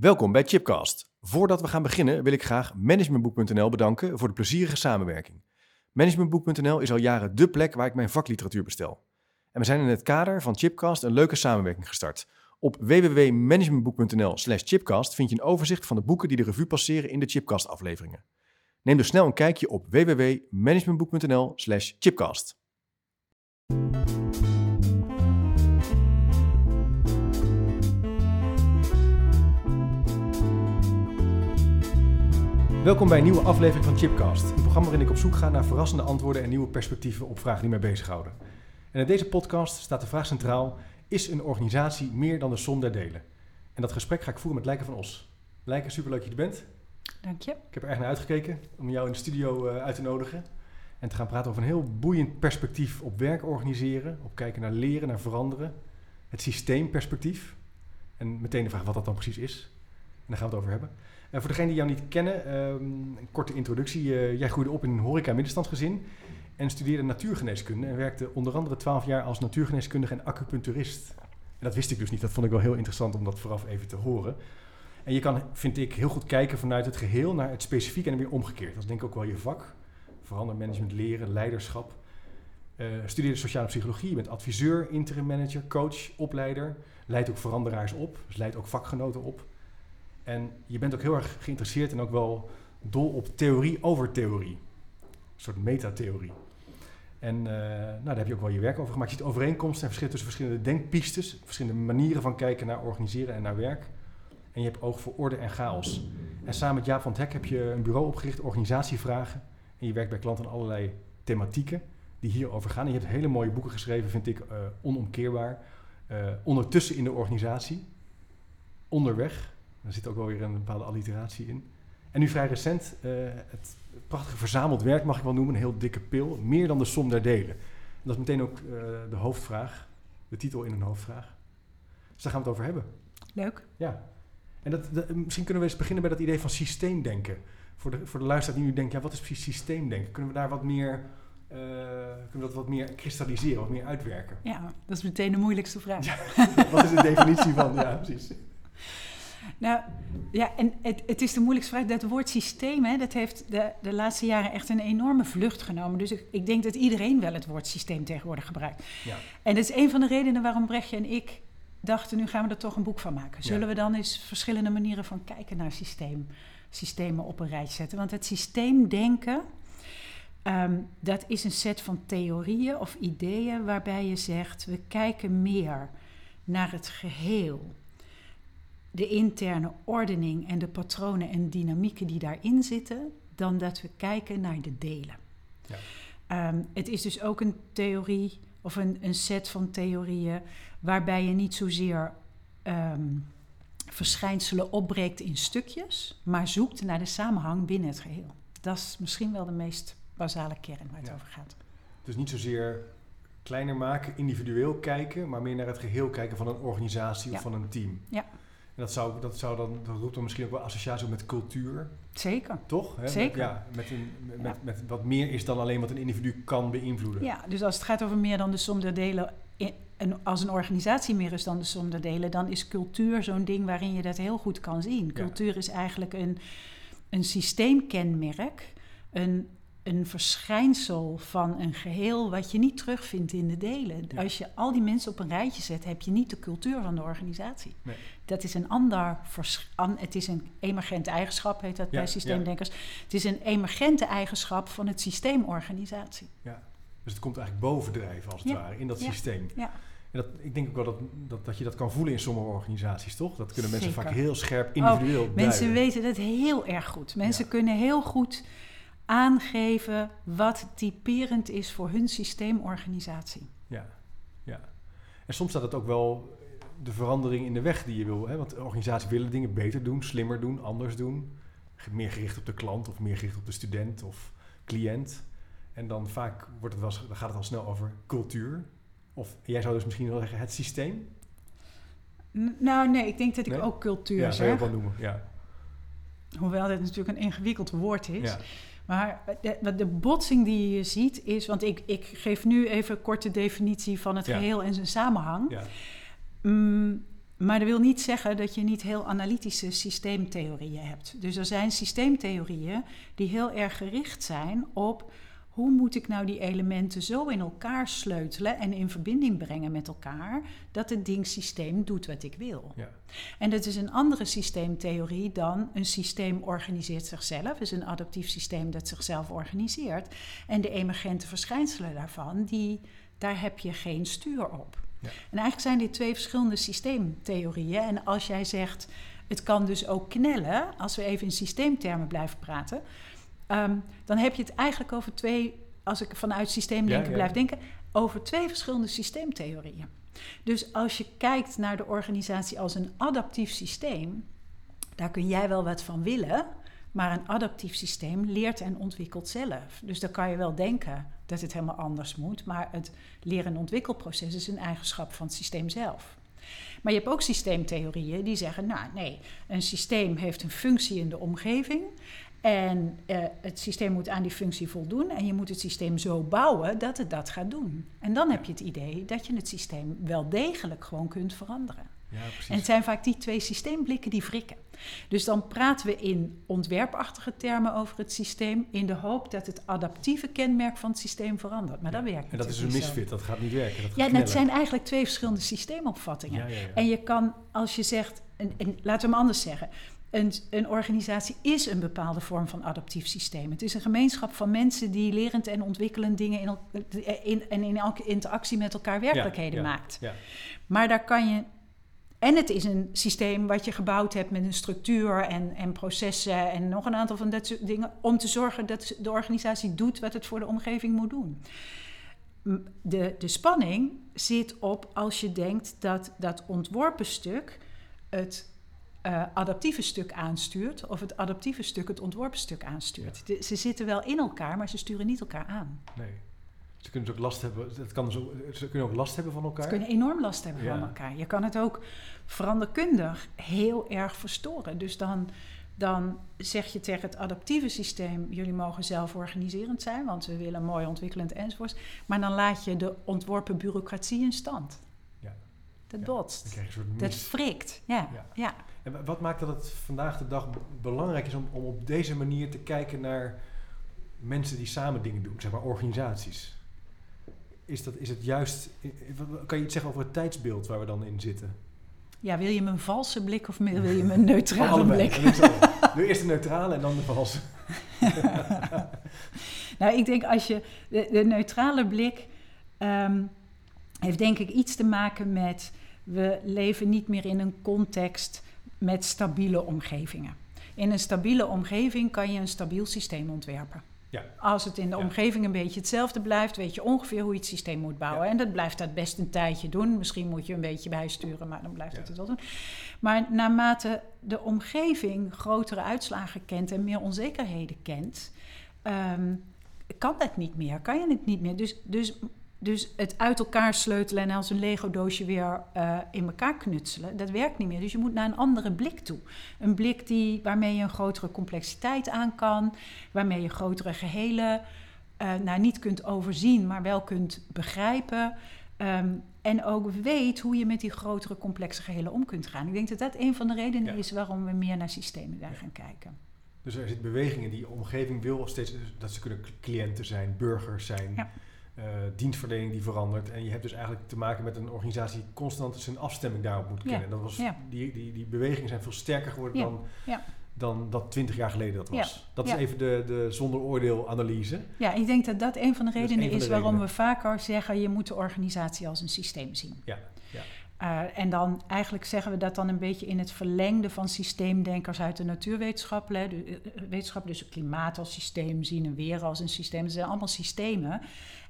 Welkom bij Chipcast. Voordat we gaan beginnen wil ik graag managementboek.nl bedanken voor de plezierige samenwerking. Managementboek.nl is al jaren dé plek waar ik mijn vakliteratuur bestel. En we zijn in het kader van Chipcast een leuke samenwerking gestart. Op www.managementboek.nl/chipcast vind je een overzicht van de boeken die de revue passeren in de Chipcast afleveringen. Neem dus snel een kijkje op www.managementboek.nl/chipcast. Welkom bij een nieuwe aflevering van Chipcast, een programma waarin ik op zoek ga naar verrassende antwoorden en nieuwe perspectieven op vragen die mij bezighouden. En in deze podcast staat de vraag centraal, is een organisatie meer dan de som der delen? En dat gesprek ga ik voeren met Lieke van Os. Lieke, superleuk dat je er bent. Dank je. Ik heb er erg naar uitgekeken om jou in de studio uit te nodigen en te gaan praten over een heel boeiend perspectief op werk organiseren, op kijken naar leren, naar veranderen, het systeemperspectief en meteen de vraag wat dat dan precies is. En daar gaan we het over hebben. Voor degenen die jou niet kennen, een korte introductie. Jij groeide op in een horeca-middenstandsgezin en studeerde natuurgeneeskunde en werkte onder andere 12 jaar als natuurgeneeskundige en acupuncturist. En dat wist ik dus niet. Dat vond ik wel heel interessant om dat vooraf even te horen. En je kan, vind ik, heel goed kijken vanuit het geheel naar het specifiek en weer omgekeerd. Dat is denk ik ook wel je vak. Verandermanagement, leren, leiderschap. Studeerde sociale psychologie. Je bent adviseur, interim manager, coach, opleider. Leidt ook veranderaars op. Dus leidt ook vakgenoten op. En je bent ook heel erg geïnteresseerd en ook wel dol op theorie over theorie. Een soort metatheorie. En daar heb je ook wel je werk over gemaakt. Je ziet overeenkomsten en verschillen tussen verschillende denkpistes. Verschillende manieren van kijken naar organiseren en naar werk. En je hebt oog voor orde en chaos. En samen met Jaap van het Hek heb je een bureau opgericht, organisatievragen. En je werkt bij klanten aan allerlei thematieken die hierover gaan. En je hebt hele mooie boeken geschreven, vind ik, onomkeerbaar. Ondertussen in de organisatie. Onderweg. Daar zit ook wel weer een bepaalde alliteratie in. En nu vrij recent, het prachtige verzameld werk mag ik wel noemen, een heel dikke pil. Meer dan de som der delen. En dat is meteen ook de hoofdvraag, de titel in een hoofdvraag. Dus daar gaan we het over hebben. Leuk. Ja. En misschien kunnen we eens beginnen bij dat idee van systeemdenken. Voor de luisteraar die nu denkt, ja, wat is precies systeemdenken? Kunnen we daar wat meer... kunnen we dat wat meer kristalliseren, wat meer uitwerken? Ja, dat is meteen de moeilijkste vraag. Ja, wat is de definitie van? Ja, precies. Nou, ja, en het is de moeilijkste vraag. Dat woord systeem, hè, dat heeft de laatste jaren echt een enorme vlucht genomen. Dus ik denk dat iedereen wel het woord systeem tegenwoordig gebruikt. Ja. En dat is een van de redenen waarom Brechtje en ik dachten, nu gaan we er toch een boek van maken. Zullen we dan eens verschillende manieren van kijken naar systemen op een rijtje zetten? Want het systeemdenken, dat is een set van theorieën of ideeën waarbij je zegt, we kijken meer naar het geheel. De interne ordening en de patronen en dynamieken die daarin zitten, dan dat we kijken naar de delen. Ja. Het is dus ook een theorie of een set van theorieën waarbij je niet zozeer verschijnselen opbreekt in stukjes, maar zoekt naar de samenhang binnen het geheel. Dat is misschien wel de meest basale kern waar het over gaat. Dus niet zozeer kleiner maken, individueel kijken, maar meer naar het geheel kijken van een organisatie of van een team. Ja. En dat roept dan misschien ook wel associatie op met cultuur. Zeker. Toch? Hè? Zeker. Met wat meer is dan alleen wat een individu kan beïnvloeden. Ja, dus als het gaat over meer dan de som der delen... als een organisatie meer is dan de som der delen... dan is cultuur zo'n ding waarin je dat heel goed kan zien. Cultuur is eigenlijk een systeemkenmerk. Een verschijnsel van een geheel wat je niet terugvindt in de delen. Ja. Als je al die mensen op een rijtje zet, heb je niet de cultuur van de organisatie. Nee. Dat is een ander het is een emergente eigenschap, heet dat bij systeemdenkers. Ja. Het is een emergente eigenschap van het systeemorganisatie. Ja. Dus het komt eigenlijk bovendrijven als het ware in dat systeem. Ja. En ik denk ook wel dat je dat kan voelen in sommige organisaties, toch? Dat kunnen mensen vaak heel scherp individueel duiden. Mensen weten dat heel erg goed. Mensen kunnen heel goed aangeven wat typerend is voor hun systeemorganisatie. Ja. En soms staat het ook wel de verandering in de weg die je wil. Hè? Want organisaties willen dingen beter doen, slimmer doen, anders doen. Meer gericht op de klant of meer gericht op de student of cliënt. En dan vaak gaat het al snel over cultuur. Of jij zou dus misschien wel zeggen het systeem? Nou nee, ik denk dat ik ook cultuur zeg. Ja, zou je ook wel noemen, ja. Hoewel dit natuurlijk een ingewikkeld woord is. Ja. Maar de botsing die je ziet is... want ik geef nu even een korte definitie van het geheel en zijn samenhang. Ja. Maar dat wil niet zeggen dat je niet heel analytische systeemtheorieën hebt. Dus er zijn systeemtheorieën die heel erg gericht zijn op hoe moet ik nou die elementen zo in elkaar sleutelen en in verbinding brengen met elkaar dat het ding systeem doet wat ik wil. Ja. En dat is een andere systeemtheorie dan een systeem organiseert zichzelf. Dus een adaptief systeem dat zichzelf organiseert. En de emergente verschijnselen daarvan, daar heb je geen stuur op. Ja. En eigenlijk zijn dit twee verschillende systeemtheorieën. En als jij zegt, het kan dus ook knellen, als we even in systeemtermen blijven praten, dan heb je het eigenlijk over twee, als ik vanuit systeemdenken blijf denken, over twee verschillende systeemtheorieën. Dus als je kijkt naar de organisatie als een adaptief systeem, daar kun jij wel wat van willen, maar een adaptief systeem leert en ontwikkelt zelf. Dus dan kan je wel denken dat het helemaal anders moet, maar het leren- en ontwikkelproces is een eigenschap van het systeem zelf. Maar je hebt ook systeemtheorieën die zeggen, nou nee, een systeem heeft een functie in de omgeving en het systeem moet aan die functie voldoen en je moet het systeem zo bouwen dat het dat gaat doen. En dan heb je het idee dat je het systeem wel degelijk gewoon kunt veranderen. Ja, en het zijn vaak die twee systeemblikken die wrikken. Dus dan praten we in ontwerpachtige termen over het systeem in de hoop dat het adaptieve kenmerk van het systeem verandert. Maar dat werkt niet. En dat is een misfit, dat gaat niet werken. Dat gaat dat zijn eigenlijk twee verschillende systeemopvattingen. Ja. En je kan, als je zegt, laten we hem anders zeggen, een organisatie is een bepaalde vorm van adaptief systeem. Het is een gemeenschap van mensen die lerend en ontwikkelend dingen in elke interactie met elkaar werkelijkheden maakt. Ja. Maar daar kan je. En het is een systeem wat je gebouwd hebt met een structuur en processen en nog een aantal van dat soort dingen om te zorgen dat de organisatie doet wat het voor de omgeving moet doen. De spanning zit op als je denkt dat dat ontworpen stuk het adaptieve stuk aanstuurt of het adaptieve stuk het ontworpen stuk aanstuurt. Ja. Ze zitten wel in elkaar, maar ze sturen niet elkaar aan. Nee. Ze kunnen dus ook last hebben. Ze kunnen ook last hebben van elkaar. Ze kunnen enorm last hebben van elkaar. Je kan het ook veranderkundig heel erg verstoren. Dus dan zeg je tegen het adaptieve systeem, jullie mogen zelforganiserend zijn, want we willen mooi ontwikkelend enzovoorts. Maar dan laat je de ontworpen bureaucratie in stand. Ja. Dat botst. Dat frikt. Ja. En wat maakt dat het vandaag de dag belangrijk is om op deze manier te kijken naar mensen die samen dingen doen, zeg maar organisaties? Is het juist? Kan je iets zeggen over het tijdsbeeld waar we dan in zitten? Ja, wil je me een valse blik of wil je me een neutrale allebei, blik? Doe eerst de neutrale en dan de valse. Nou, ik denk als je de neutrale blik heeft denk ik iets te maken met we leven niet meer in een context met stabiele omgevingen. In een stabiele omgeving kan je een stabiel systeem ontwerpen. Ja. Als het in de omgeving een beetje hetzelfde blijft, weet je ongeveer hoe je het systeem moet bouwen. Ja. En dat blijft dat best een tijdje doen. Misschien moet je een beetje bijsturen, maar dan blijft het wel doen. Maar naarmate de omgeving grotere uitslagen kent en meer onzekerheden kent, kan dat niet meer. Kan je het niet meer. Dus het uit elkaar sleutelen en als een Lego-doosje weer in elkaar knutselen, dat werkt niet meer. Dus je moet naar een andere blik toe. Een blik waarmee je een grotere complexiteit aan kan, waarmee je grotere gehelen niet kunt overzien, maar wel kunt begrijpen. En ook weet hoe je met die grotere, complexe gehelen om kunt gaan. Ik denk dat dat een van de redenen is waarom we meer naar systemen daar gaan kijken. Dus er zit beweging in die omgeving wil steeds dat ze kunnen cliënten zijn, burgers zijn. Ja. Dienstverlening die verandert. En je hebt dus eigenlijk te maken met een organisatie die constant zijn afstemming daarop moet kennen. Dat was, die bewegingen zijn veel sterker geworden dan dat 20 jaar geleden dat was. Ja. Dat is even de zonder oordeel analyse. Ja, ik denk dat dat een van de redenen is waarom we vaker zeggen je moet de organisatie als een systeem zien. Ja. En dan eigenlijk zeggen we dat dan een beetje in het verlengde van systeemdenkers uit de natuurwetenschappen. Dus klimaat als systeem zien en weer als een systeem. Dat zijn allemaal systemen.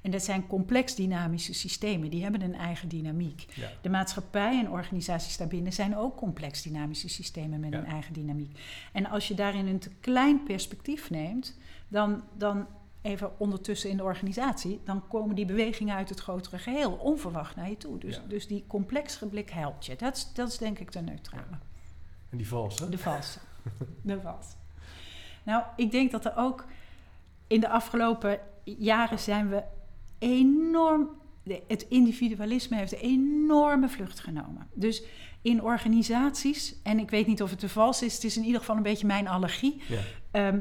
En dat zijn complex dynamische systemen. Die hebben een eigen dynamiek. Ja. De maatschappij en organisaties daarbinnen zijn ook complex dynamische systemen met een eigen dynamiek. En als je daarin een te klein perspectief neemt, dan even ondertussen in de organisatie, dan komen die bewegingen uit het grotere geheel onverwacht naar je toe. Dus die complexere blik helpt je. Dat is denk ik de neutrale. Ja. En die valse? De valse. Nou, ik denk dat er ook in de afgelopen jaren zijn we enorm het individualisme heeft een enorme vlucht genomen. Dus in organisaties, en ik weet niet of het te vals is, het is in ieder geval een beetje mijn allergie. Ja.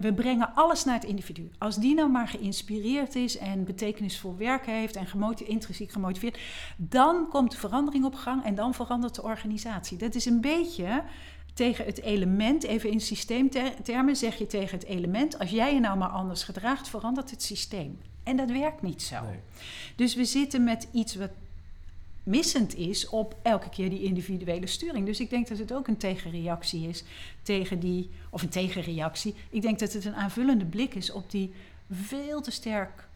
We brengen alles naar het individu. Als die nou maar geïnspireerd is en betekenisvol werk heeft en intrinsiek gemotiveerd, dan komt de verandering op gang en dan verandert de organisatie. Dat is een beetje tegen het element, even in systeemtermen zeg je tegen het element, als jij je nou maar anders gedraagt, verandert het systeem. En dat werkt niet zo. Nee. Dus we zitten met iets wat missend is op elke keer die individuele sturing. Dus ik denk dat het ook een tegenreactie is tegen die, of een tegenreactie. Ik denk dat het een aanvullende blik is op die veel te sterk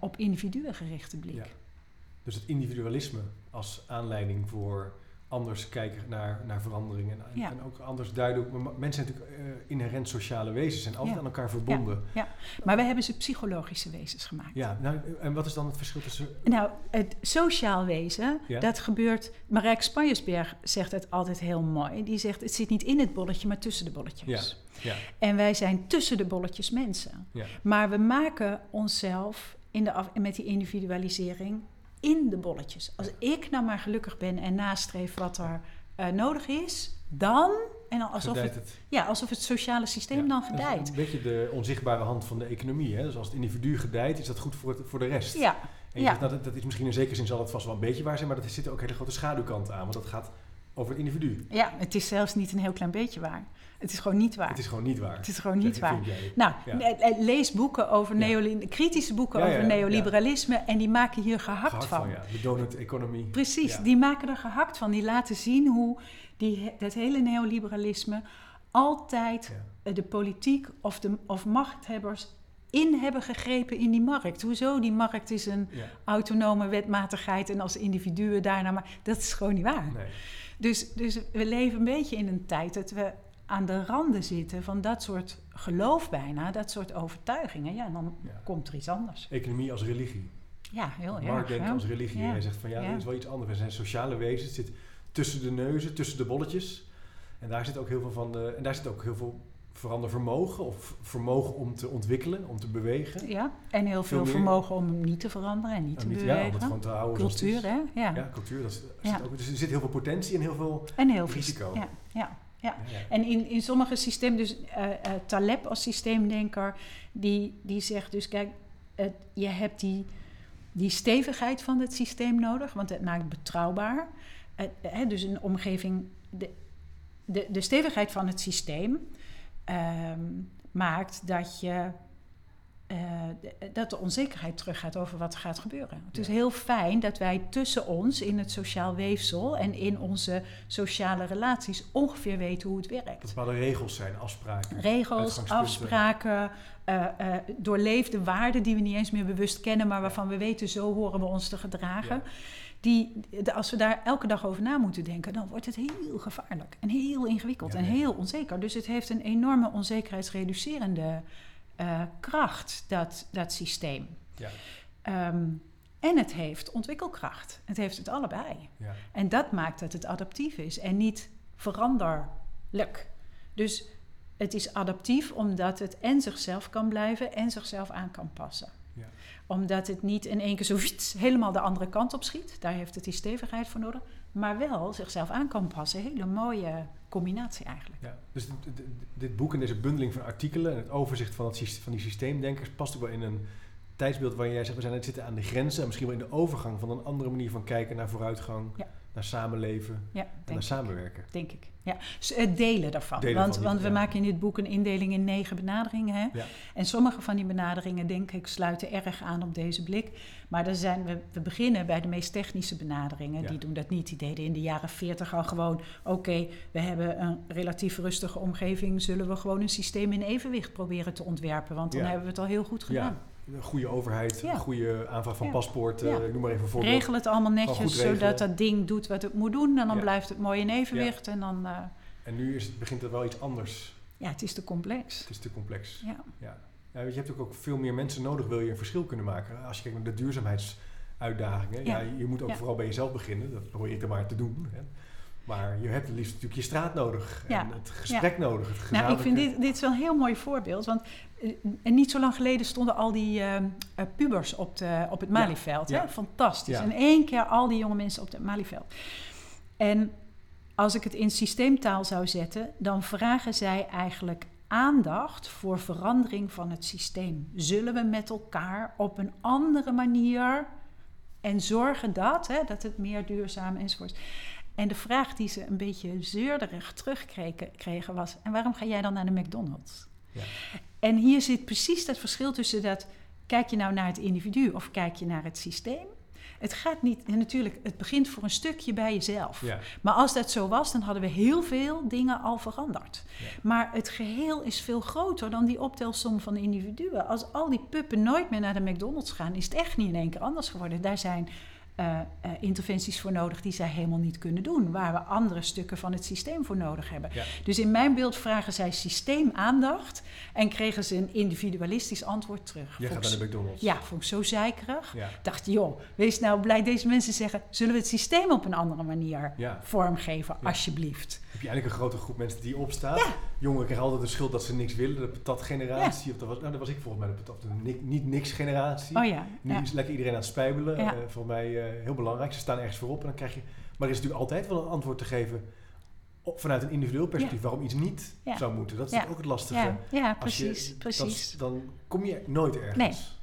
op individuen gerichte blik. Ja. Dus het individualisme als aanleiding voor anders kijken naar verandering en ook anders duidelijk. Maar mensen zijn natuurlijk inherent sociale wezens, zijn altijd aan elkaar verbonden. Ja, ja. Maar wij hebben ze psychologische wezens gemaakt. Ja, nou, en wat is dan het verschil tussen? Nou, het sociaal wezen, dat gebeurt. Marijke Spanjersberg zegt het altijd heel mooi. Die zegt, het zit niet in het bolletje, maar tussen de bolletjes. Ja, ja. En wij zijn tussen de bolletjes mensen. Ja. Maar we maken onszelf met die individualisering in de bolletjes. Als ik nou maar gelukkig ben en nastreef wat er nodig is, dan, en dan alsof het sociale systeem dan gedijt. Dat is een beetje de onzichtbare hand van de economie. Hè? Dus als het individu gedijt, is dat goed voor de rest. Ja. En je zegt, nou, dat is misschien in zekere zin zal het vast wel een beetje waar zijn, maar dat zit ook hele grote schaduwkant aan, want dat gaat over het individu. Ja, het is zelfs niet een heel klein beetje waar. Het is gewoon niet waar. Nou, lees boeken over kritische boeken over neoliberalisme en die maken hier gehakt van. De donut-economie. Precies, die maken er gehakt van. Die laten zien hoe dat hele neoliberalisme altijd de politiek of machthebbers in hebben gegrepen in die markt. Hoezo? Die markt is een autonome wetmatigheid en als individuen daarna, maar dat is gewoon niet waar. Nee. Dus we leven een beetje in een tijd dat we aan de randen zitten van dat soort geloof bijna, dat soort overtuigingen. Ja, en dan komt er iets anders. Economie als religie. Ja, heel erg. Marktdenken als religie. Ja. Hij zegt van dat is wel iets anders. We zijn sociale wezens. Het zit tussen de neuzen, tussen de bolletjes. En daar zit ook heel veel en daar zit ook heel veel verandervermogen of vermogen om te ontwikkelen, om te bewegen. Ja, en heel veel vermogen om hem niet te veranderen en niet te bewegen. Ja, om het gewoon te houden. Cultuur, hè? Ja. Ja, cultuur. Dat zit ook, dus er zit heel veel potentie en heel veel risico. Ja. En in sommige systemen, dus Taleb als systeemdenker, die zegt dus, kijk, je hebt die stevigheid van het systeem nodig, want het maakt betrouwbaar. Dus een omgeving, de stevigheid van het systeem maakt dat je dat de onzekerheid teruggaat over wat er gaat gebeuren. Het is heel fijn dat wij tussen ons in het sociaal weefsel en in onze sociale relaties ongeveer weten hoe het werkt. Dat bepaalde regels zijn, afspraken. Regels, afspraken, doorleefde waarden die we niet eens meer bewust kennen, maar waarvan we weten, zo horen we ons te gedragen. Ja. Als we daar elke dag over na moeten denken, dan wordt het heel gevaarlijk en heel ingewikkeld en heel onzeker. Dus het heeft een enorme onzekerheidsreducerende kracht, dat systeem. Ja. En het heeft ontwikkelkracht. Het heeft het allebei. Ja. En dat maakt dat het adaptief is en niet veranderlijk. Dus het is adaptief omdat het en zichzelf kan blijven en zichzelf aan kan passen. Ja. Omdat het niet in één keer zo helemaal de andere kant op schiet. Daar heeft het die stevigheid voor nodig. Maar wel zichzelf aan kan passen. Hele mooie combinatie eigenlijk. Ja, dus dit boek en deze bundeling van artikelen en het overzicht van die systeemdenkers past ook wel in een tijdsbeeld waarin jij zegt, we zijn net zitten aan de grenzen en misschien wel in de overgang van een andere manier van kijken naar vooruitgang, naar samenleven en naar samenwerken. Denk ik. Ja. Het delen daarvan. We maken in dit boek een indeling in 9 benaderingen. Hè? Ja. En sommige van die benaderingen, denk ik, sluiten erg aan op deze blik. Maar dan we beginnen bij de meest technische benaderingen. Ja. Die doen dat niet. Die deden in de jaren 40 al gewoon, oké, we hebben een relatief rustige omgeving. Zullen we gewoon een systeem in evenwicht proberen te ontwerpen? Want dan hebben we het al heel goed gedaan. Ja. Een goede overheid, een goede aanvraag van paspoort. Noem maar even een voorbeeld. Regel het allemaal netjes, zodat dat ding doet wat het moet doen. En dan blijft het mooi in evenwicht. Ja. En dan en nu begint het wel iets anders. Ja, het is te complex. Ja. Ja. Ja, je hebt ook veel meer mensen nodig, wil je een verschil kunnen maken. Als je kijkt naar de duurzaamheidsuitdagingen. Ja. Ja, je moet ook vooral bij jezelf beginnen. Dat probeer je maar te doen. Hè. Maar je hebt het liefst natuurlijk je straat nodig en het gesprek nodig. Het gezamenlijke. Nou, ik vind dit is wel een heel mooi voorbeeld. Want niet zo lang geleden stonden al die pubers op het Malieveld. Ja. Hè? Fantastisch. Ja. En één keer al die jonge mensen op het Malieveld. En als ik het in systeemtaal zou zetten, dan vragen zij eigenlijk aandacht voor verandering van het systeem. Zullen we met elkaar op een andere manier en zorgen dat het meer duurzaam enzovoort. En de vraag die ze een beetje zeurderig terugkregen was: en waarom ga jij dan naar de McDonald's? Ja. En hier zit precies dat verschil tussen dat, kijk je nou naar het individu of kijk je naar het systeem? Het gaat niet, en natuurlijk, het begint voor een stukje bij jezelf. Ja. Maar als dat zo was, dan hadden we heel veel dingen al veranderd. Ja. Maar het geheel is veel groter dan die optelsom van de individuen. Als al die puppen nooit meer naar de McDonald's gaan, is het echt niet in één keer anders geworden. Daar zijn interventies voor nodig die zij helemaal niet kunnen doen. Waar we andere stukken van het systeem voor nodig hebben. Ja. Dus in mijn beeld vragen zij systeemaandacht en kregen ze een individualistisch antwoord terug. Jij gaat naar de McDonald's. Ja, vond ik zo zeikerig. Ja. Dacht, joh, wees nou blij. Deze mensen zeggen, zullen we het systeem op een andere manier vormgeven, alsjeblieft. Heb je eigenlijk een grote groep mensen die opstaat. Ja. Jongeren krijgen altijd de schuld dat ze niks willen. De patatgeneratie. Ja. Dat was ik volgens mij. De niet-niks-generatie. Oh ja. Nu is lekker iedereen aan het spijbelen. Ja. Volgens mij heel belangrijk. Ze staan ergens voorop en dan krijg je... Maar er is natuurlijk altijd wel een antwoord te geven vanuit een individueel perspectief. Ja. Waarom iets niet zou moeten. Dat is ook het lastige. Ja, precies. Dan kom je nooit ergens.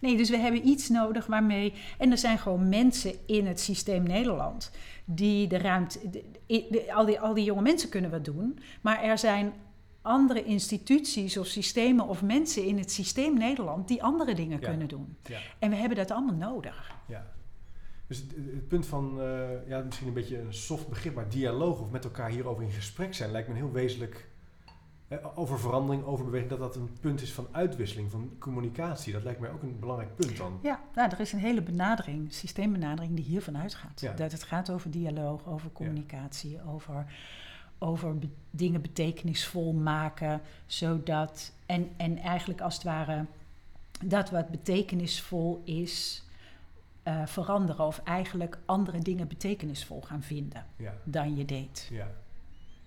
Nee, dus we hebben iets nodig waarmee... En er zijn gewoon mensen in het systeem Nederland die de ruimte... Al die jonge mensen kunnen wat doen. Maar er zijn andere instituties of systemen of mensen in het systeem Nederland die andere dingen kunnen doen. Ja. En we hebben dat allemaal nodig. Ja. Dus het punt van, misschien een beetje een soft begrip, maar dialoog of met elkaar hierover in gesprek zijn, lijkt me een heel wezenlijk... Over verandering, over beweging, dat een punt is van uitwisseling, van communicatie. Dat lijkt mij ook een belangrijk punt dan. Ja, nou, er is een hele benadering, systeembenadering, die hiervan uitgaat. Ja. Dat het gaat over dialoog, over communicatie, over dingen betekenisvol maken, zodat... En eigenlijk als het ware dat wat betekenisvol is... veranderen of eigenlijk andere dingen betekenisvol gaan vinden dan je deed. Ja.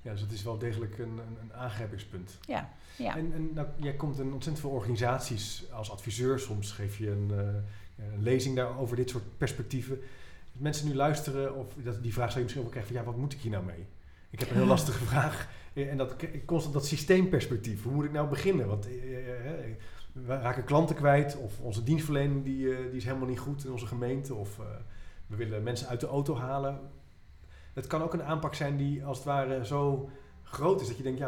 Ja, dus dat is wel degelijk een aangrijpingspunt. Ja, ja. En nou, jij komt in ontzettend veel organisaties als adviseur. Soms geef je een lezing daarover, dit soort perspectieven. Als mensen nu luisteren, of die vraag zou je misschien wel krijgen van... wat moet ik hier nou mee? Ik heb een heel lastige vraag. En constant dat systeemperspectief. Hoe moet ik nou beginnen? Want we raken klanten kwijt. Of onze dienstverlening die is helemaal niet goed in onze gemeente. Of we willen mensen uit de auto halen. Het kan ook een aanpak zijn die als het ware zo groot is dat je denkt,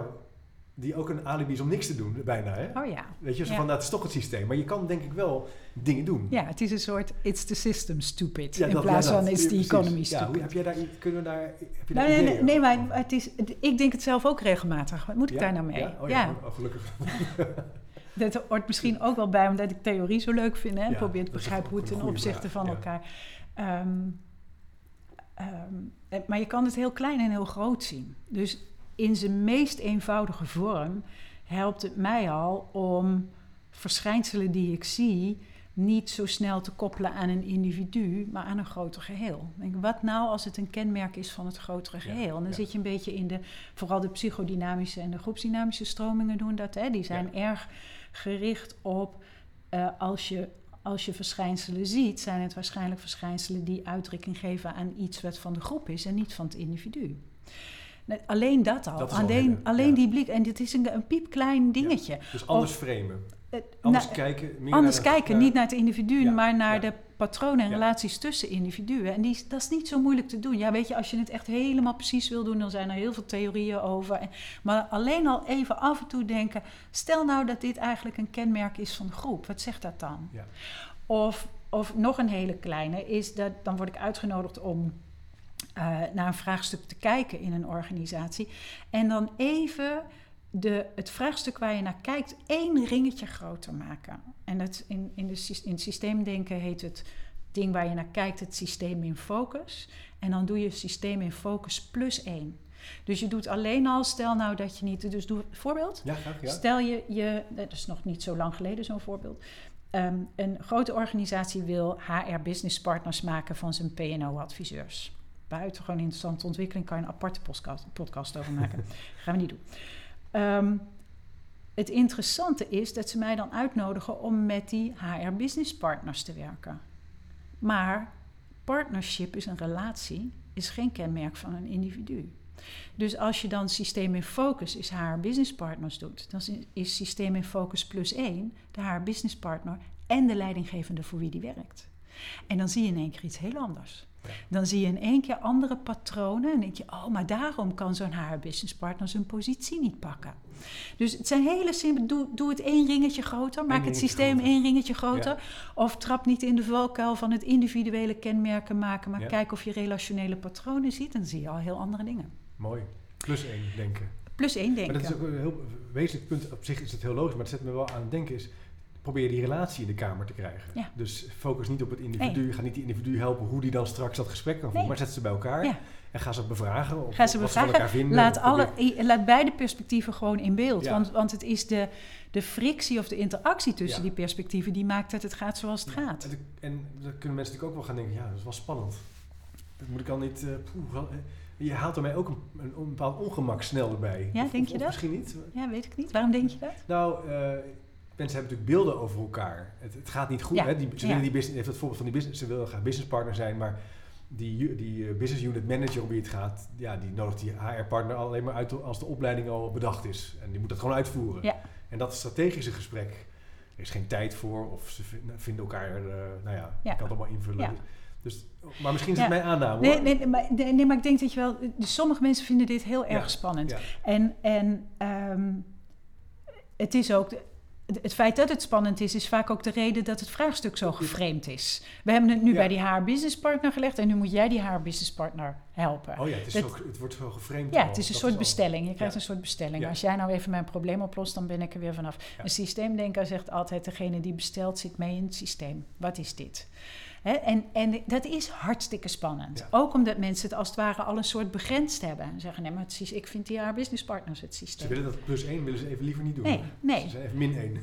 die ook een alibi is om niks te doen bijna. Hè? Oh ja. Weet je, zo van dat is toch het systeem. Maar je kan denk ik wel dingen doen. Ja, het is een soort it's the system stupid in plaats van it's the economy stupid. Ja, nee, maar ik denk het zelf ook regelmatig. Wat moet ik daar nou mee? Ja, gelukkig. Dat hoort misschien ook wel bij omdat ik theorie zo leuk vind en probeer te begrijpen hoe het ten opzichte van elkaar... maar je kan het heel klein en heel groot zien. Dus in zijn meest eenvoudige vorm helpt het mij al om verschijnselen die ik zie niet zo snel te koppelen aan een individu, maar aan een groter geheel. Wat nou als het een kenmerk is van het grotere geheel? En dan zit je een beetje in vooral de psychodynamische en de groepsdynamische stromingen doen dat. Hè? Die zijn erg gericht op als je verschijnselen ziet, zijn het waarschijnlijk verschijnselen die uitdrukking geven aan iets wat van de groep is en niet van het individu. Alleen dat al. Alleen die blik. En dit is een piepklein dingetje. Ja, dus anders framen. Anders kijken, niet naar het individu, maar naar de patronen en relaties tussen individuen. En dat is niet zo moeilijk te doen. Ja, weet je, als je het echt helemaal precies wil doen, dan zijn er heel veel theorieën over. Maar alleen al even af en toe denken, stel nou dat dit eigenlijk een kenmerk is van de groep. Wat zegt dat dan? Ja. Of nog een hele kleine is dat, dan word ik uitgenodigd om naar een vraagstuk te kijken in een organisatie. En dan even... Het vraagstuk waar je naar kijkt, één ringetje groter maken. En dat in systeemdenken heet het ding waar je naar kijkt het systeem in focus. En dan doe je systeem in focus plus 1. Dus je doet alleen al, stel nou dat je niet... Dus doe een voorbeeld. Ja, graag, ja. Stel je, dat is nog niet zo lang geleden zo'n voorbeeld... een grote organisatie wil HR business partners maken van zijn P&O-adviseurs. buitengewoon interessante ontwikkeling. Kan je een aparte podcast over maken. Gaan we niet doen. Het interessante is dat ze mij dan uitnodigen om met die HR business partners te werken. Maar partnership is een relatie, is geen kenmerk van een individu. Dus als je dan systeem in focus is HR business partners doet, dan is systeem in focus plus 1 de HR business partner en de leidinggevende voor wie die werkt. En dan zie je in één keer iets heel anders. Dan zie je in één keer andere patronen en denk je, oh, maar daarom kan zo'n HR-businesspartner zijn positie niet pakken. Dus het zijn hele simpele, doe het één ringetje groter, maak het systeem groter. Één ringetje groter. Ja. Of trap niet in de valkuil van het individuele kenmerken maken, maar kijk of je relationele patronen ziet en dan zie je al heel andere dingen. Mooi. Plus één denken. Plus één denken. Maar dat is ook een heel wezenlijk punt. Op zich is het heel logisch, maar het zet me wel aan het denken is, probeer die relatie in de kamer te krijgen. Ja. Dus focus niet op het individu. Nee. Ga niet die individu helpen hoe die dan straks dat gesprek kan voeren. Nee. Maar zet ze bij elkaar en ga ze bevragen. Of Wat ze van elkaar vinden. Laat beide perspectieven gewoon in beeld. Ja. Want het is de frictie of de interactie tussen die perspectieven die maakt dat het gaat zoals het gaat. En dan kunnen mensen natuurlijk ook wel gaan denken, ja, dat was spannend. Dat moet ik al niet... Je haalt er mij ook een bepaald ongemak snel erbij. Ja, denk je dat? Misschien niet. Ja, weet ik niet. Waarom denk je dat? Nou... mensen hebben natuurlijk beelden over elkaar. Het gaat niet goed. Ja, hè? Die business, heeft het voorbeeld van die business. Ze willen graag businesspartner zijn, maar die business unit manager om wie het gaat, ja, die nodigt die HR-partner alleen maar uit als de opleiding al bedacht is. En die moet dat gewoon uitvoeren. Ja. En dat strategische gesprek, er is geen tijd voor, of ze vinden elkaar, ik kan het allemaal invullen. Ja. Dus, maar misschien is het mijn aanname. Hoor. Nee, maar ik denk dat je wel. Dus sommige mensen vinden dit heel erg spannend. Ja. En het is ook. Het feit dat het spannend is vaak ook de reden dat het vraagstuk zo geframed is. We hebben het nu bij die HR-businesspartner gelegd en nu moet jij die HR-businesspartner helpen. Oh ja, het wordt zo geframed. Ja, het is een soort bestelling. Je krijgt een soort bestelling. Ja. Als jij nou even mijn probleem oplost, dan ben ik er weer vanaf. Ja. Een systeemdenker zegt altijd, degene die bestelt zit mee in het systeem. Wat is dit? Hè? En dat is hartstikke spannend. Ja. Ook omdat mensen het als het ware al een soort begrensd hebben. En zeggen, nee, maar ik vind die HR-businesspartners het systeem. Ze willen dat plus 1 willen ze even liever niet doen. Nee. Ze zijn even min 1.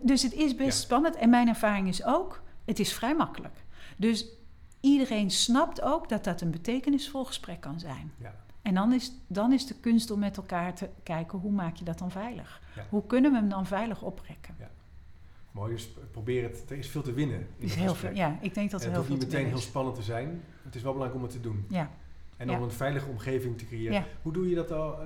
Dus het is best spannend. En mijn ervaring is ook, het is vrij makkelijk. Dus iedereen snapt ook dat dat een betekenisvol gesprek kan zijn. Ja. En dan is de kunst om met elkaar te kijken, hoe maak je dat dan veilig? Ja. Hoe kunnen we hem dan veilig oprekken? Ja. Mooi, dus probeer het. Er is veel te winnen in het gesprek. Ik denk dat er heel veel te winnen is. Het hoeft niet meteen heel spannend te zijn. Het is wel belangrijk om het te doen. Ja. En om een veilige omgeving te creëren. Ja. Hoe doe je dat al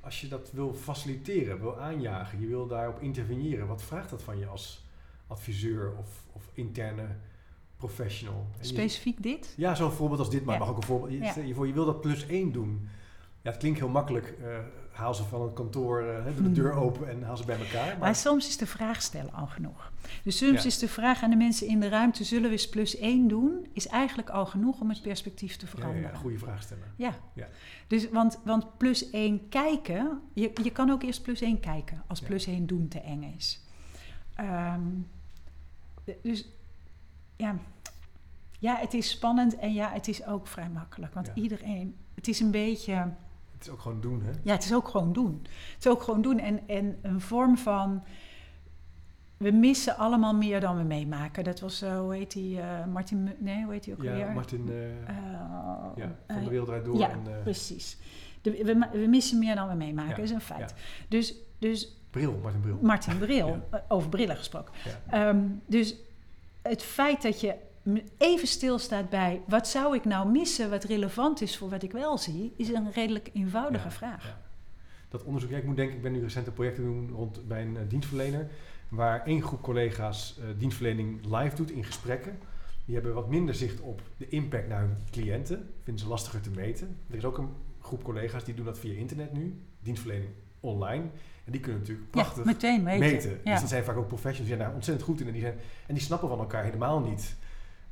als je dat wil faciliteren, wil aanjagen? Je wil daarop interveneren. Wat vraagt dat van je als adviseur of interne professional? Specifiek dit? Ja, zo'n voorbeeld als dit. Maar mag ook een voorbeeld. Je wil dat plus 1 doen. Ja, het klinkt heel makkelijk. Haal ze van het kantoor, doe de deur open en haal ze bij elkaar. Maar soms is de vraag stellen al genoeg. Dus soms is de vraag aan de mensen in de ruimte, zullen we eens plus 1 doen, is eigenlijk al genoeg om het perspectief te veranderen. Ja, goede vraag stellen. Ja. Dus, want plus 1 kijken, je kan ook eerst plus 1 kijken, als plus 1 doen te eng is. Ja, het is spannend en het is ook vrij makkelijk. Want iedereen, het is een beetje... Het is ook gewoon doen, hè? Ja, het is ook gewoon doen. Het is ook gewoon doen en een vorm van... We missen allemaal meer dan we meemaken. Dat was zo, hoe heet die? Martin... Nee, hoe heet die ook weer? Ja, Martin... van de Wereld Draait Door. Ja, precies. We missen meer dan we meemaken, is een feit. Ja. Dus Bril, Martin Bril. Martin Bril, over brillen gesproken. Ja. Dus het feit dat je... even stilstaat bij, wat zou ik nou missen wat relevant is voor wat ik wel zie, is een redelijk eenvoudige vraag. Ja. Dat onderzoek, ik moet denken, ik ben nu recente projecten doen rond bij een dienstverlener, waar één groep collega's dienstverlening live doet in gesprekken. Die hebben wat minder zicht op de impact naar hun cliënten, vinden ze lastiger te meten. Er is ook een groep collega's die doen dat via internet nu, dienstverlening online. En die kunnen natuurlijk prachtig meteen meten. Ja. Dus dat zijn vaak ook professionals die zijn daar ontzettend goed in en die snappen van elkaar helemaal niet.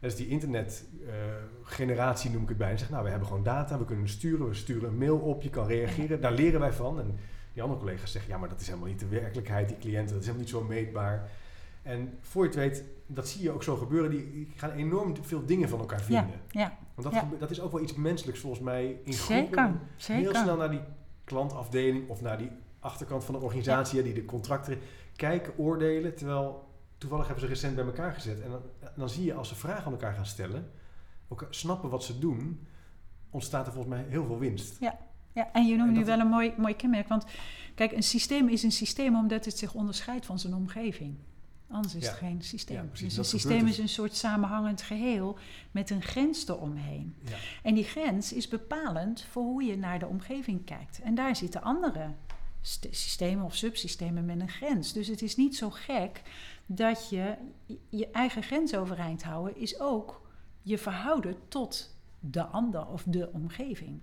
Dus die internetgeneratie noem ik het bij. En zegt, nou, we hebben gewoon data, we kunnen sturen. We sturen een mail op, je kan reageren. Daar leren wij van. En die andere collega's zeggen, ja, maar dat is helemaal niet de werkelijkheid. Die cliënten, dat is helemaal niet zo meetbaar. En voor je het weet, dat zie je ook zo gebeuren. Die gaan enorm veel dingen van elkaar vinden. Ja. Want dat is ook wel iets menselijks volgens mij in groepen. Zeker. Heel snel naar die klantafdeling of naar die achterkant van de organisatie. Ja. Die de contracten kijken, oordelen, terwijl... Toevallig hebben ze recent bij elkaar gezet. En dan zie je als ze vragen aan elkaar gaan stellen... ook snappen wat ze doen, ontstaat er volgens mij heel veel winst. Ja, ja. En je noemt nu wel een mooi kenmerk. Want kijk, een systeem is een systeem omdat het zich onderscheidt van zijn omgeving. Anders is het geen systeem. Ja, precies, dus een systeem is een soort samenhangend geheel met een grens eromheen. Ja. En die grens is bepalend voor hoe je naar de omgeving kijkt. En daar zitten andere systemen of subsystemen met een grens. Dus het is niet zo gek dat je eigen grens overeind houden is ook je verhouden tot de ander of de omgeving.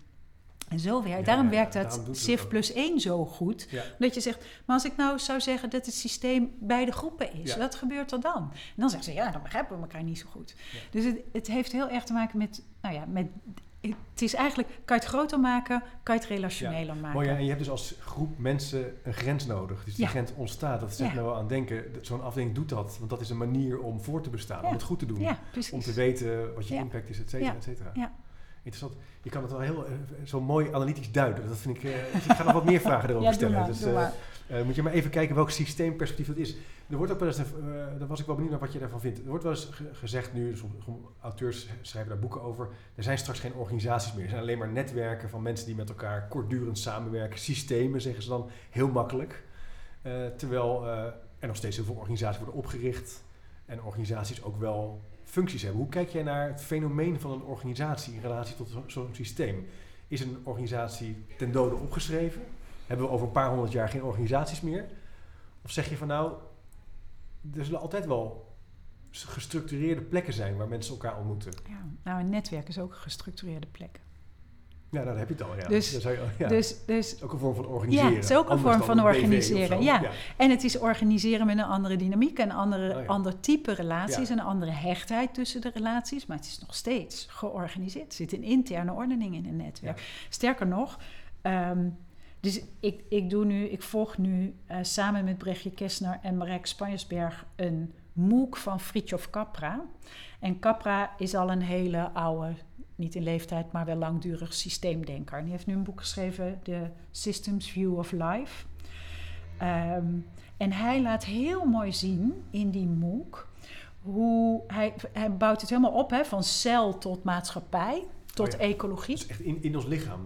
En zo daarom werkt dat SIF plus 1 zo goed. Ja. Dat je zegt, maar als ik nou zou zeggen dat het systeem bij de groepen is, wat gebeurt er dan? En dan zeggen ze, dan begrijpen we elkaar niet zo goed. Ja. Dus het heeft heel erg te maken met, het is eigenlijk, kan je het groter maken, kan je het relationeler maken. Mooi, en je hebt dus als groep mensen een grens nodig. Dus die grens ontstaat. Dat zegt nou wel aan denken. Zo'n afdeling doet dat. Want dat is een manier om voor te bestaan. Ja. Om het goed te doen. Ja, om te weten wat je impact is, et cetera, et cetera. Ja. Interessant. Je kan het wel heel zo mooi analytisch duiden. Dat vind ik... Dus ik ga nog wat meer vragen erover stellen. Maar, dus moet je maar even kijken welk systeemperspectief dat is. Er wordt ook wel eens... Daar was ik wel benieuwd naar wat je daarvan vindt. Er wordt wel eens gezegd nu... Dus auteurs schrijven daar boeken over. Er zijn straks geen organisaties meer. Er zijn alleen maar netwerken van mensen die met elkaar kortdurend samenwerken. Systemen, zeggen ze dan. Heel makkelijk. Terwijl er nog steeds heel veel organisaties worden opgericht. En organisaties ook wel... functies hebben. Hoe kijk jij naar het fenomeen van een organisatie in relatie tot zo'n systeem? Is een organisatie ten dode opgeschreven? Hebben we over een paar honderd jaar geen organisaties meer? Of zeg je van nou, er zullen altijd wel gestructureerde plekken zijn waar mensen elkaar ontmoeten? Ja, nou een netwerk is ook een gestructureerde plek. Ja, daar heb je het al, ja. Dus ook een vorm van organiseren. Ja, het is ook een vorm van organiseren, ja. En het is organiseren met een andere dynamiek... en ander type relaties... en een andere hechtheid tussen de relaties... maar het is nog steeds georganiseerd. Er zit een interne ordening in een netwerk. Ja. Sterker nog... dus ik volg nu samen met Brechtje Kessner... en Marijke Spanjersberg... een MOOC van Fritjof Capra. En Capra is al een hele oude... niet in leeftijd, maar wel langdurig systeemdenker. En die heeft nu een boek geschreven, The Systems View of Life. En hij laat heel mooi zien in die MOOC... hoe hij bouwt het helemaal op, hè, van cel tot maatschappij... tot ecologie. Dus echt in ons lichaam.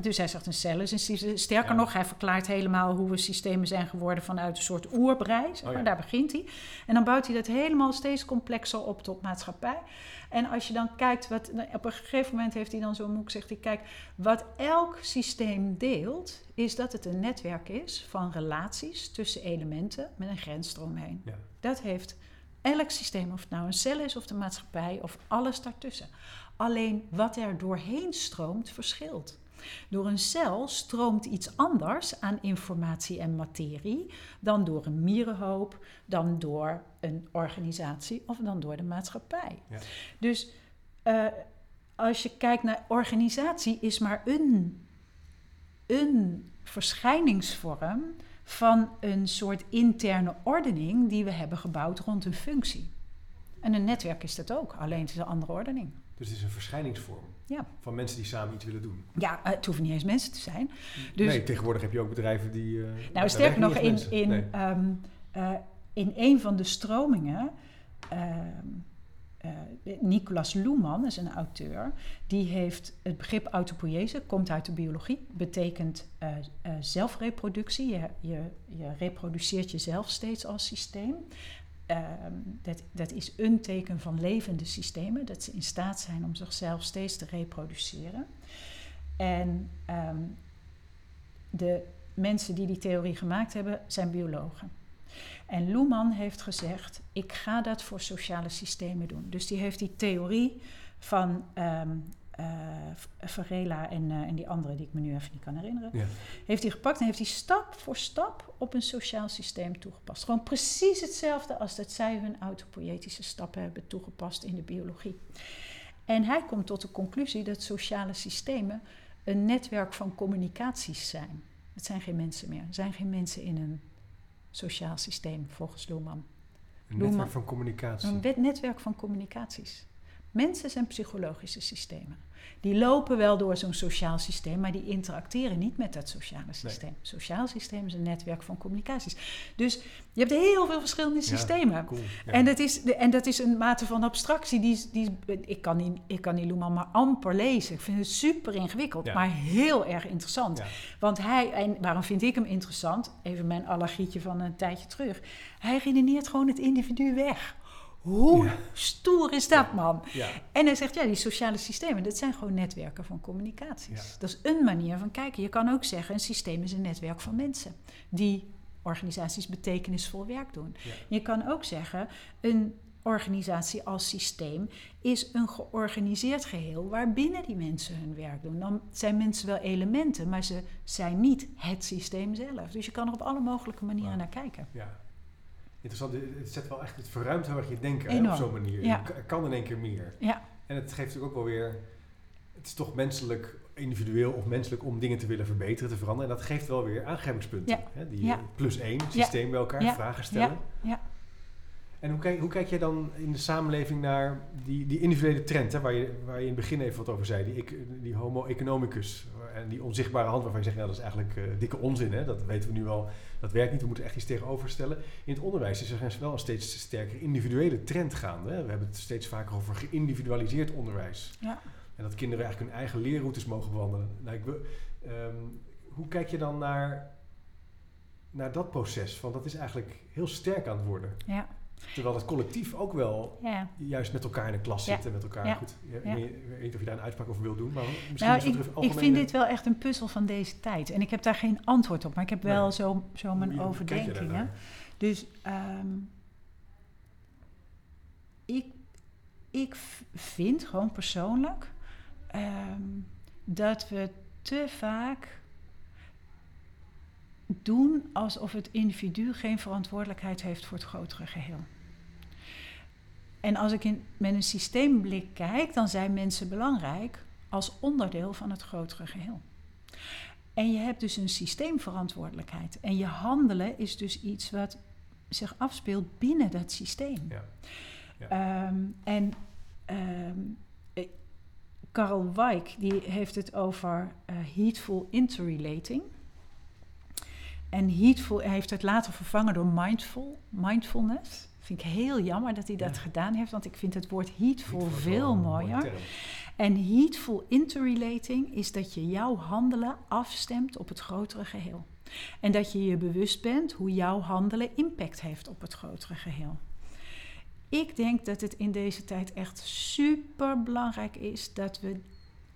Dus hij zegt een cel is een systeem. Sterker nog, hij verklaart helemaal hoe we systemen zijn geworden... vanuit een soort oerbrei, daar begint hij. En dan bouwt hij dat helemaal steeds complexer op tot maatschappij. En als je dan kijkt, op een gegeven moment heeft hij dan zo'n MOOC... zegt hij, kijk, wat elk systeem deelt... is dat het een netwerk is van relaties tussen elementen... met een grens eromheen. Ja. Dat heeft elk systeem, of het nou een cel is of de maatschappij... of alles daartussen... Alleen wat er doorheen stroomt, verschilt. Door een cel stroomt iets anders aan informatie en materie... dan door een mierenhoop, dan door een organisatie of dan door de maatschappij. Ja. Dus als je kijkt naar organisatie, is maar een verschijningsvorm... van een soort interne ordening die we hebben gebouwd rond een functie. En een netwerk is dat ook, alleen het is een andere ordening. Dus het is een verschijningsvorm van mensen die samen iets willen doen. Ja, het hoeven niet eens mensen te zijn. Dus nee, tegenwoordig heb je ook bedrijven die... nou, sterker nog, in een van de stromingen... Nicolas Luhmann is een auteur. Die heeft het begrip autopoïese, komt uit de biologie. Betekent zelfreproductie. Je reproduceert jezelf steeds als systeem. Dat is een teken van levende systemen, dat ze in staat zijn om zichzelf steeds te reproduceren. En de mensen die die theorie gemaakt hebben, zijn biologen. En Luhmann heeft gezegd, ik ga dat voor sociale systemen doen. Dus die heeft die theorie van Varela en die andere die ik me nu even niet kan herinneren... heeft hij gepakt en heeft hij stap voor stap op een sociaal systeem toegepast. Gewoon precies hetzelfde als dat zij hun autopoëtische stappen hebben toegepast in de biologie. En hij komt tot de conclusie dat sociale systemen een netwerk van communicaties zijn. Het zijn geen mensen meer. Er zijn geen mensen in een sociaal systeem, volgens Luhmann. Een netwerk van communicaties. Een netwerk van communicaties. Mensen zijn psychologische systemen. Die lopen wel door zo'n sociaal systeem, maar die interacteren niet met dat sociale systeem. Nee. Sociaal systeem is een netwerk van communicaties. Dus je hebt heel veel verschillende systemen. Ja, cool. Ja. En dat is een mate van abstractie. Ik kan die Luhmann maar amper lezen. Ik vind het super ingewikkeld, maar heel erg interessant. Ja. Want waarom vind ik hem interessant? Even mijn allergietje van een tijdje terug. Hij redeneert gewoon het individu weg. Hoe stoer is dat, man? Ja. En hij zegt, die sociale systemen, dat zijn gewoon netwerken van communicaties. Ja. Dat is een manier van kijken. Je kan ook zeggen, een systeem is een netwerk van mensen die organisaties betekenisvol werk doen. Ja. Je kan ook zeggen, een organisatie als systeem is een georganiseerd geheel waarbinnen die mensen hun werk doen. Dan zijn mensen wel elementen, maar ze zijn niet het systeem zelf. Dus je kan er op alle mogelijke manieren naar kijken. Ja. Interessant, het verruimt heel erg je denken op zo'n manier. Ja. Je kan in één keer meer. Ja. En het geeft ook wel weer, het is toch menselijk, individueel of menselijk om dingen te willen verbeteren, te veranderen. En dat geeft wel weer aangrijpingspunten. Ja. Hè? Die plus één systeem bij elkaar, vragen stellen. Ja. Ja. En hoe kijk jij dan in de samenleving naar die individuele trend, hè, waar je in het begin even wat over zei, die homo economicus en die onzichtbare hand waarvan je zegt, dat is eigenlijk dikke onzin, hè, dat weten we nu wel, dat werkt niet, we moeten echt iets tegenoverstellen. In het onderwijs is er wel een steeds sterker individuele trend gaande. Hè. We hebben het steeds vaker over geïndividualiseerd onderwijs. Ja. En dat kinderen eigenlijk hun eigen leerroutes mogen bewandelen. Nou, hoe kijk je dan naar dat proces? Want dat is eigenlijk heel sterk aan het worden. Ja. Terwijl het collectief ook wel juist met elkaar in de klas zit en met elkaar. Ja. Goed, ik weet niet of je daar een uitspraak over wilt doen, maar misschien ik vind dit wel echt een puzzel van deze tijd. En ik heb daar geen antwoord op, maar ik heb wel zo mijn overdenkingen. Dus ik vind gewoon persoonlijk dat we te vaak doen alsof het individu geen verantwoordelijkheid heeft voor het grotere geheel. En als ik met een systeemblik kijk, dan zijn mensen belangrijk als onderdeel van het grotere geheel. En je hebt dus een systeemverantwoordelijkheid. En je handelen is dus iets wat zich afspeelt binnen dat systeem. Ja. Ja. Karl Weick die heeft het over heedful interrelating. En heedful, hij heeft het later vervangen door mindfulness. Vind ik heel jammer dat hij dat gedaan heeft, want ik vind het woord heedful veel mooier. En heedful interrelating is dat je jouw handelen afstemt op het grotere geheel. En dat je je bewust bent hoe jouw handelen impact heeft op het grotere geheel. Ik denk dat het in deze tijd echt super belangrijk is dat we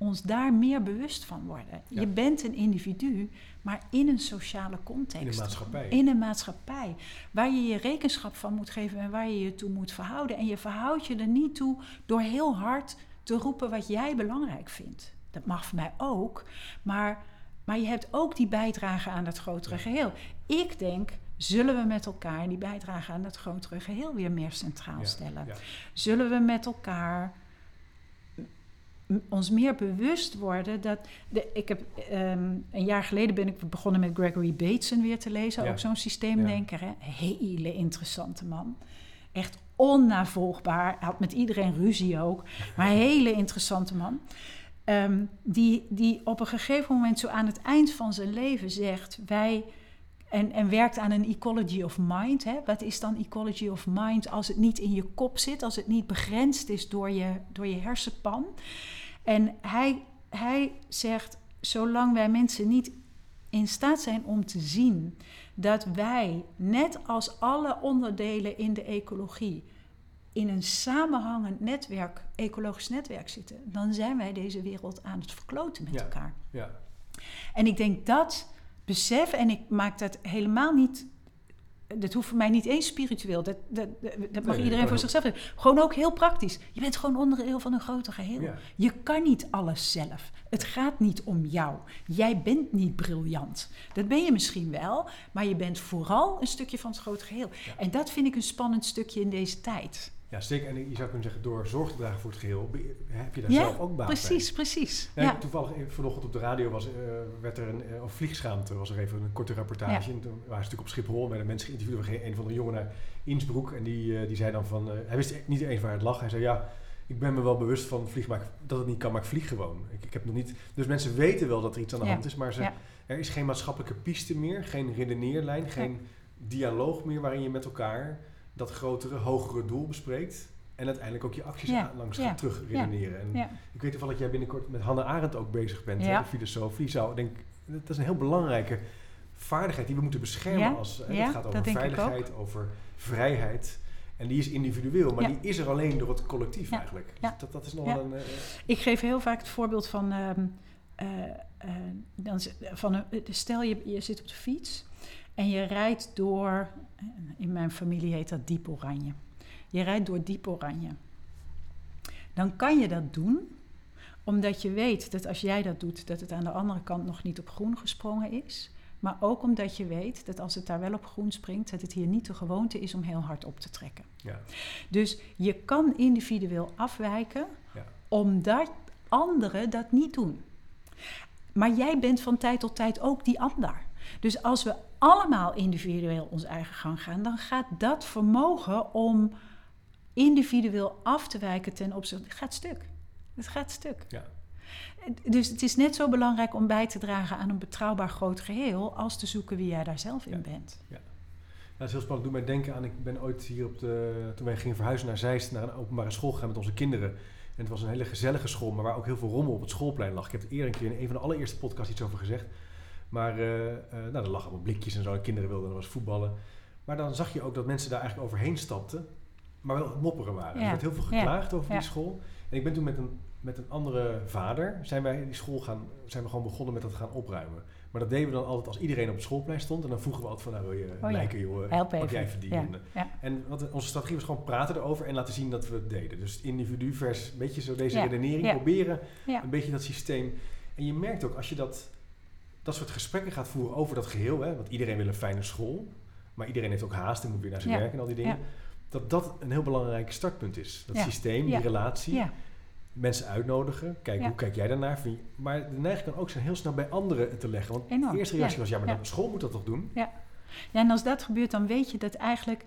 ons daar meer bewust van worden. Ja. Je bent een individu, maar in een sociale context. In een maatschappij. In een maatschappij. Waar je je rekenschap van moet geven en waar je je toe moet verhouden. En je verhoudt je er niet toe door heel hard te roepen wat jij belangrijk vindt. Dat mag voor mij ook. Maar je hebt ook die bijdrage aan dat grotere geheel. Ik denk, zullen we met elkaar die bijdrage aan dat grotere geheel weer meer centraal stellen? Ja. Zullen we met elkaar ons meer bewust worden dat... Een jaar geleden ben ik begonnen met Gregory Bateson weer te lezen. Ja. Ook zo'n systeemdenker. Ja. Hele interessante man. Echt onnavolgbaar. Hij had met iedereen ruzie ook. Maar een hele interessante man. Die op een gegeven moment zo aan het eind van zijn leven zegt... En werkt aan een ecology of mind. Hè? Wat is dan ecology of mind als het niet in je kop zit? Als het niet begrensd is door je hersenpan? En hij zegt, zolang wij mensen niet in staat zijn om te zien... dat wij, net als alle onderdelen in de ecologie... in een samenhangend netwerk, ecologisch netwerk zitten... dan zijn wij deze wereld aan het verkloten met elkaar. Ja. En ik denk dat... besef, en ik maak dat helemaal niet... dat hoeft voor mij niet eens spiritueel. Dat mag iedereen voor zichzelf doen. Gewoon ook heel praktisch. Je bent gewoon onderdeel van een groter geheel. Ja. Je kan niet alles zelf. Het gaat niet om jou. Jij bent niet briljant. Dat ben je misschien wel, maar je bent vooral een stukje van het grote geheel. Ja. En dat vind ik een spannend stukje in deze tijd. Ja, zeker. En je zou kunnen zeggen, door zorg te dragen voor het geheel... heb je daar zelf ook baat bij. Precies. Nou, ja. Toevallig vanochtend op de radio werd er een vliegschaamte. Was er even een korte rapportage. Ja. En toen waren ze natuurlijk op Schiphol. Werden mensen geïnterviewd. Een van de jongen naar Innsbruck. En die zei dan van... hij wist niet eens waar het lag. Hij zei, ik ben me wel bewust van vlieg maar, dat het niet kan, maar ik vlieg gewoon. Ik heb nog niet, dus mensen weten wel dat er iets aan de hand is, maar er is geen maatschappelijke piste meer, geen redeneerlijn, geen dialoog meer waarin je met elkaar dat grotere, hogere doel bespreekt. En uiteindelijk ook je acties langs gaat terugredeneren. En ik weet ervan dat jij binnenkort met Hannah Arendt ook bezig bent, hè, de filosoof. Die zou, denk, dat is een heel belangrijke vaardigheid die we moeten beschermen. Als het gaat over veiligheid, over vrijheid. En die is individueel, maar die is er alleen door het collectief eigenlijk. Ja. Dus dat is nog wel een... Ik geef heel vaak het voorbeeld van... stel, je zit op de fiets en je rijdt door... In mijn familie heet dat diep oranje. Je rijdt door diep oranje. Dan kan je dat doen, omdat je weet dat als jij dat doet... dat het aan de andere kant nog niet op groen gesprongen is... Maar ook omdat je weet dat als het daar wel op groen springt... dat het hier niet de gewoonte is om heel hard op te trekken. Ja. Dus je kan individueel afwijken... omdat anderen dat niet doen. Maar jij bent van tijd tot tijd ook die ander. Dus als we allemaal individueel ons eigen gang gaan... dan gaat dat vermogen om individueel af te wijken ten opzichte... Het gaat stuk. Het gaat stuk. Ja. Dus het is net zo belangrijk om bij te dragen aan een betrouwbaar groot geheel... als te zoeken wie jij daar zelf in bent. Ja. Dat is heel spannend. Doe mij denken aan... Ik ben ooit hier toen wij gingen verhuizen naar Zeist... naar een openbare school gegaan met onze kinderen. En het was een hele gezellige school... maar waar ook heel veel rommel op het schoolplein lag. Ik heb het eerder een keer in een van de allereerste podcasts iets over gezegd. Maar er lag allemaal blikjes en zo. En kinderen wilden nog eens voetballen. Maar dan zag je ook dat mensen daar eigenlijk overheen stapten... maar wel mopperen waren. Ja. Er werd heel veel geklaagd over die school. En ik ben toen met een andere vader zijn wij in die school gewoon begonnen met dat gaan opruimen. Maar dat deden we dan altijd als iedereen op het schoolplein stond. En dan vroegen we altijd van, nou wil je lijken joh, wat even. Jij verdient. Ja. Ja. En onze strategie was gewoon praten erover en laten zien dat we het deden. Dus individu vers, een beetje zo deze redenering proberen. Ja. Een beetje dat systeem. En je merkt ook, als je dat soort gesprekken gaat voeren over dat geheel. Hè, want iedereen wil een fijne school. Maar iedereen heeft ook haast en moet weer naar zijn werk en al die dingen. Ja. Dat een heel belangrijk startpunt is. Dat systeem, die relatie. Ja. Mensen uitnodigen. Kijk, hoe kijk jij daarnaar? Maar de neiging kan ook zijn heel snel bij anderen te leggen. Want de eerste reactie was, maar school moet dat toch doen? Ja. Ja, en als dat gebeurt, dan weet je dat eigenlijk...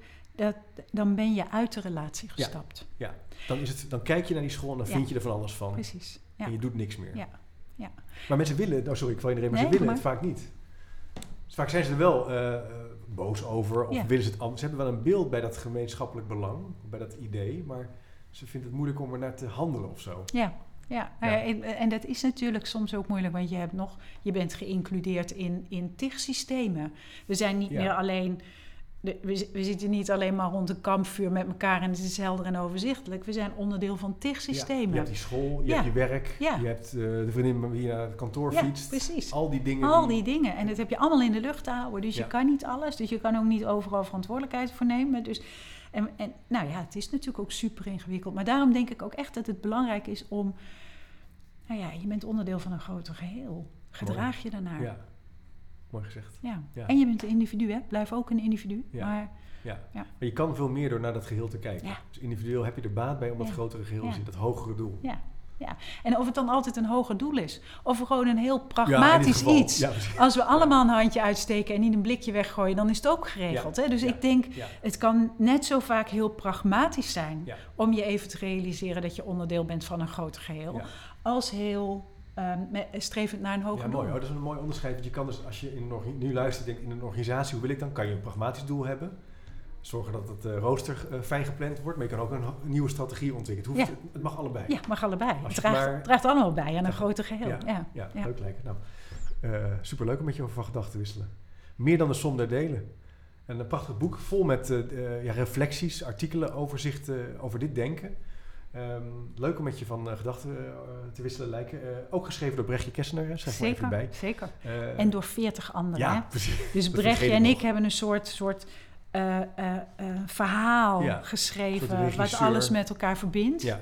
dan ben je uit de relatie gestapt. Ja, ja. Dan kijk je naar die school en dan vind je er van alles van. Precies. Ja. En je doet niks meer. Ja. Ja. Maar mensen willen... Nou, sorry, ik val iedereen, maar ze willen het vaak niet. Dus vaak zijn ze er wel boos over. Of willen ze het anders. Ze hebben wel een beeld bij dat gemeenschappelijk belang. Bij dat idee, maar... Ze vindt het moeilijk om er naar te handelen of zo. Ja. En dat is natuurlijk soms ook moeilijk, want je bent geïncludeerd in tig systemen. We zijn niet meer alleen. We zitten niet alleen maar rond een kampvuur met elkaar en het is helder en overzichtelijk. We zijn onderdeel van tig systemen. Ja, je hebt die school, je hebt je werk, je hebt de vriendin die naar het kantoor fietst. Precies. Al die dingen. En dat heb je allemaal in de lucht te houden. Dus je kan niet alles. Dus je kan ook niet overal verantwoordelijkheid voor nemen. Dus... En nou ja, het is natuurlijk ook super ingewikkeld. Maar daarom denk ik ook echt dat het belangrijk is om... Nou ja, je bent onderdeel van een groter geheel. Gedraag je daarnaar. Ja, mooi gezegd. Ja. Ja. En je bent een individu, hè? Blijf ook een individu. Ja. Maar je kan veel meer door naar dat geheel te kijken. Ja. Dus individueel heb je er baat bij om dat grotere geheel te zien. Dat hogere doel. Ja. Ja, en of het dan altijd een hoger doel is. Of gewoon een heel pragmatisch iets. Ja, als we allemaal een handje uitsteken en niet een blikje weggooien... dan is het ook geregeld. Ja. Hè? Dus ik denk, het kan net zo vaak heel pragmatisch zijn... om je even te realiseren dat je onderdeel bent van een groter geheel... als heel strevend naar een hoger doel. Mooi, dat is een mooi onderscheid. Want je kan dus, als je nu luistert, denkt in een organisatie... hoe wil ik dan? Kan je een pragmatisch doel hebben... Zorgen dat het rooster fijn gepland wordt. Maar je kan ook een nieuwe strategie ontwikkelen. Het mag allebei. Ja, het mag allebei. Het draagt allemaal bij aan een groter geheel. Ja. Leuk lijken. Nou, superleuk om met je over gedachten te wisselen. Meer dan de som der delen. En een prachtig boek vol met reflecties, artikelen, overzichten over dit denken. Leuk om met je van gedachten te wisselen lijken. Ook geschreven door Brechtje Kessner, zeg maar even bij. Zeker. En door 40 anderen. Ja, precies. Dus Brechtje en ik hebben een soort verhaal geschreven wat alles met elkaar verbindt. Ja.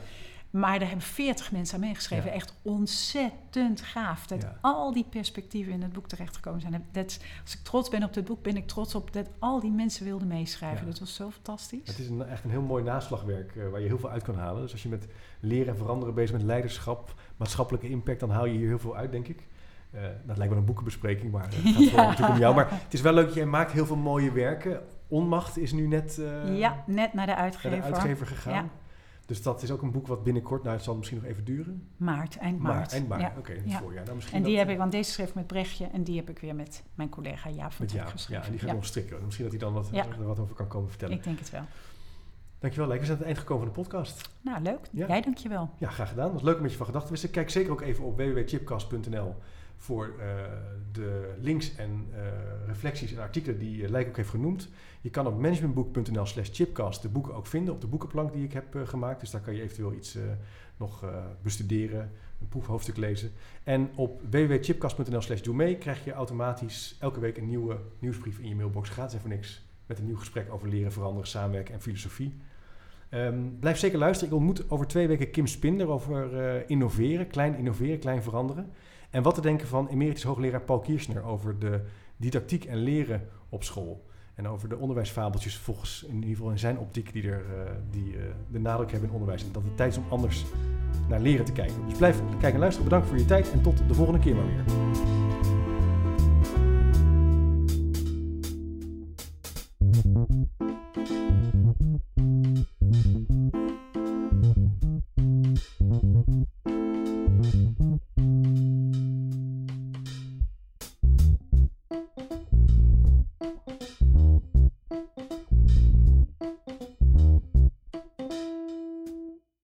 Maar daar hebben 40 mensen aan meegeschreven. Ja. Echt ontzettend gaaf dat al die perspectieven in het boek terechtgekomen zijn. Als ik trots ben op dit boek, ben ik trots op dat al die mensen wilden meeschrijven. Ja. Dat was zo fantastisch. Het is echt een heel mooi naslagwerk waar je heel veel uit kan halen. Dus als je met leren en veranderen bezig bent, leiderschap, maatschappelijke impact, dan haal je hier heel veel uit, denk ik. Dat lijkt wel een boekenbespreking, maar het gaat vooral natuurlijk om jou. Maar het is wel leuk, jij maakt heel veel mooie werken. Onmacht is nu net naar de uitgever gegaan. Ja. Dus dat is ook een boek wat binnenkort, nou het zal misschien nog even duren. Eind maart. Ja. Oké, het voorjaar. Nou, misschien en die heb ik, want deze schreef ik met Brechtje en die heb ik weer met mijn collega Jaap van het Hek geschreven. Ja, en die gaat nog strikken. Misschien dat hij dan wat over kan komen vertellen. Ik denk het wel. Dankjewel, Lijke. We zijn aan het eind gekomen van de podcast. Nou, leuk. Ja. Jij dankjewel. Ja, graag gedaan. Dat was leuk om met je van gedachten wisten. Kijk zeker ook even op www.chipcast.nl voor de links en reflecties en artikelen die Lijke ook heeft genoemd. Je kan op managementboek.nl/chipcast de boeken ook vinden op de boekenplank die ik heb gemaakt. Dus daar kan je eventueel iets nog bestuderen, een proefhoofdstuk lezen. En op www.chipcast.nl/doe mee krijg je automatisch elke week een nieuwe nieuwsbrief in je mailbox. Gratis en voor niks. Met een nieuw gesprek over leren, veranderen, samenwerken en filosofie. Blijf zeker luisteren. Ik ontmoet over 2 weken Kim Spinder over innoveren, klein veranderen. En wat te denken van emeritus hoogleraar Paul Kirschner over de didactiek en leren op school. En over de onderwijsfabeltjes volgens, in ieder geval in zijn optiek, die de nadruk hebben in onderwijs. En dat het tijd is om anders naar leren te kijken. Dus blijf kijken en luisteren. Bedankt voor je tijd en tot de volgende keer maar weer.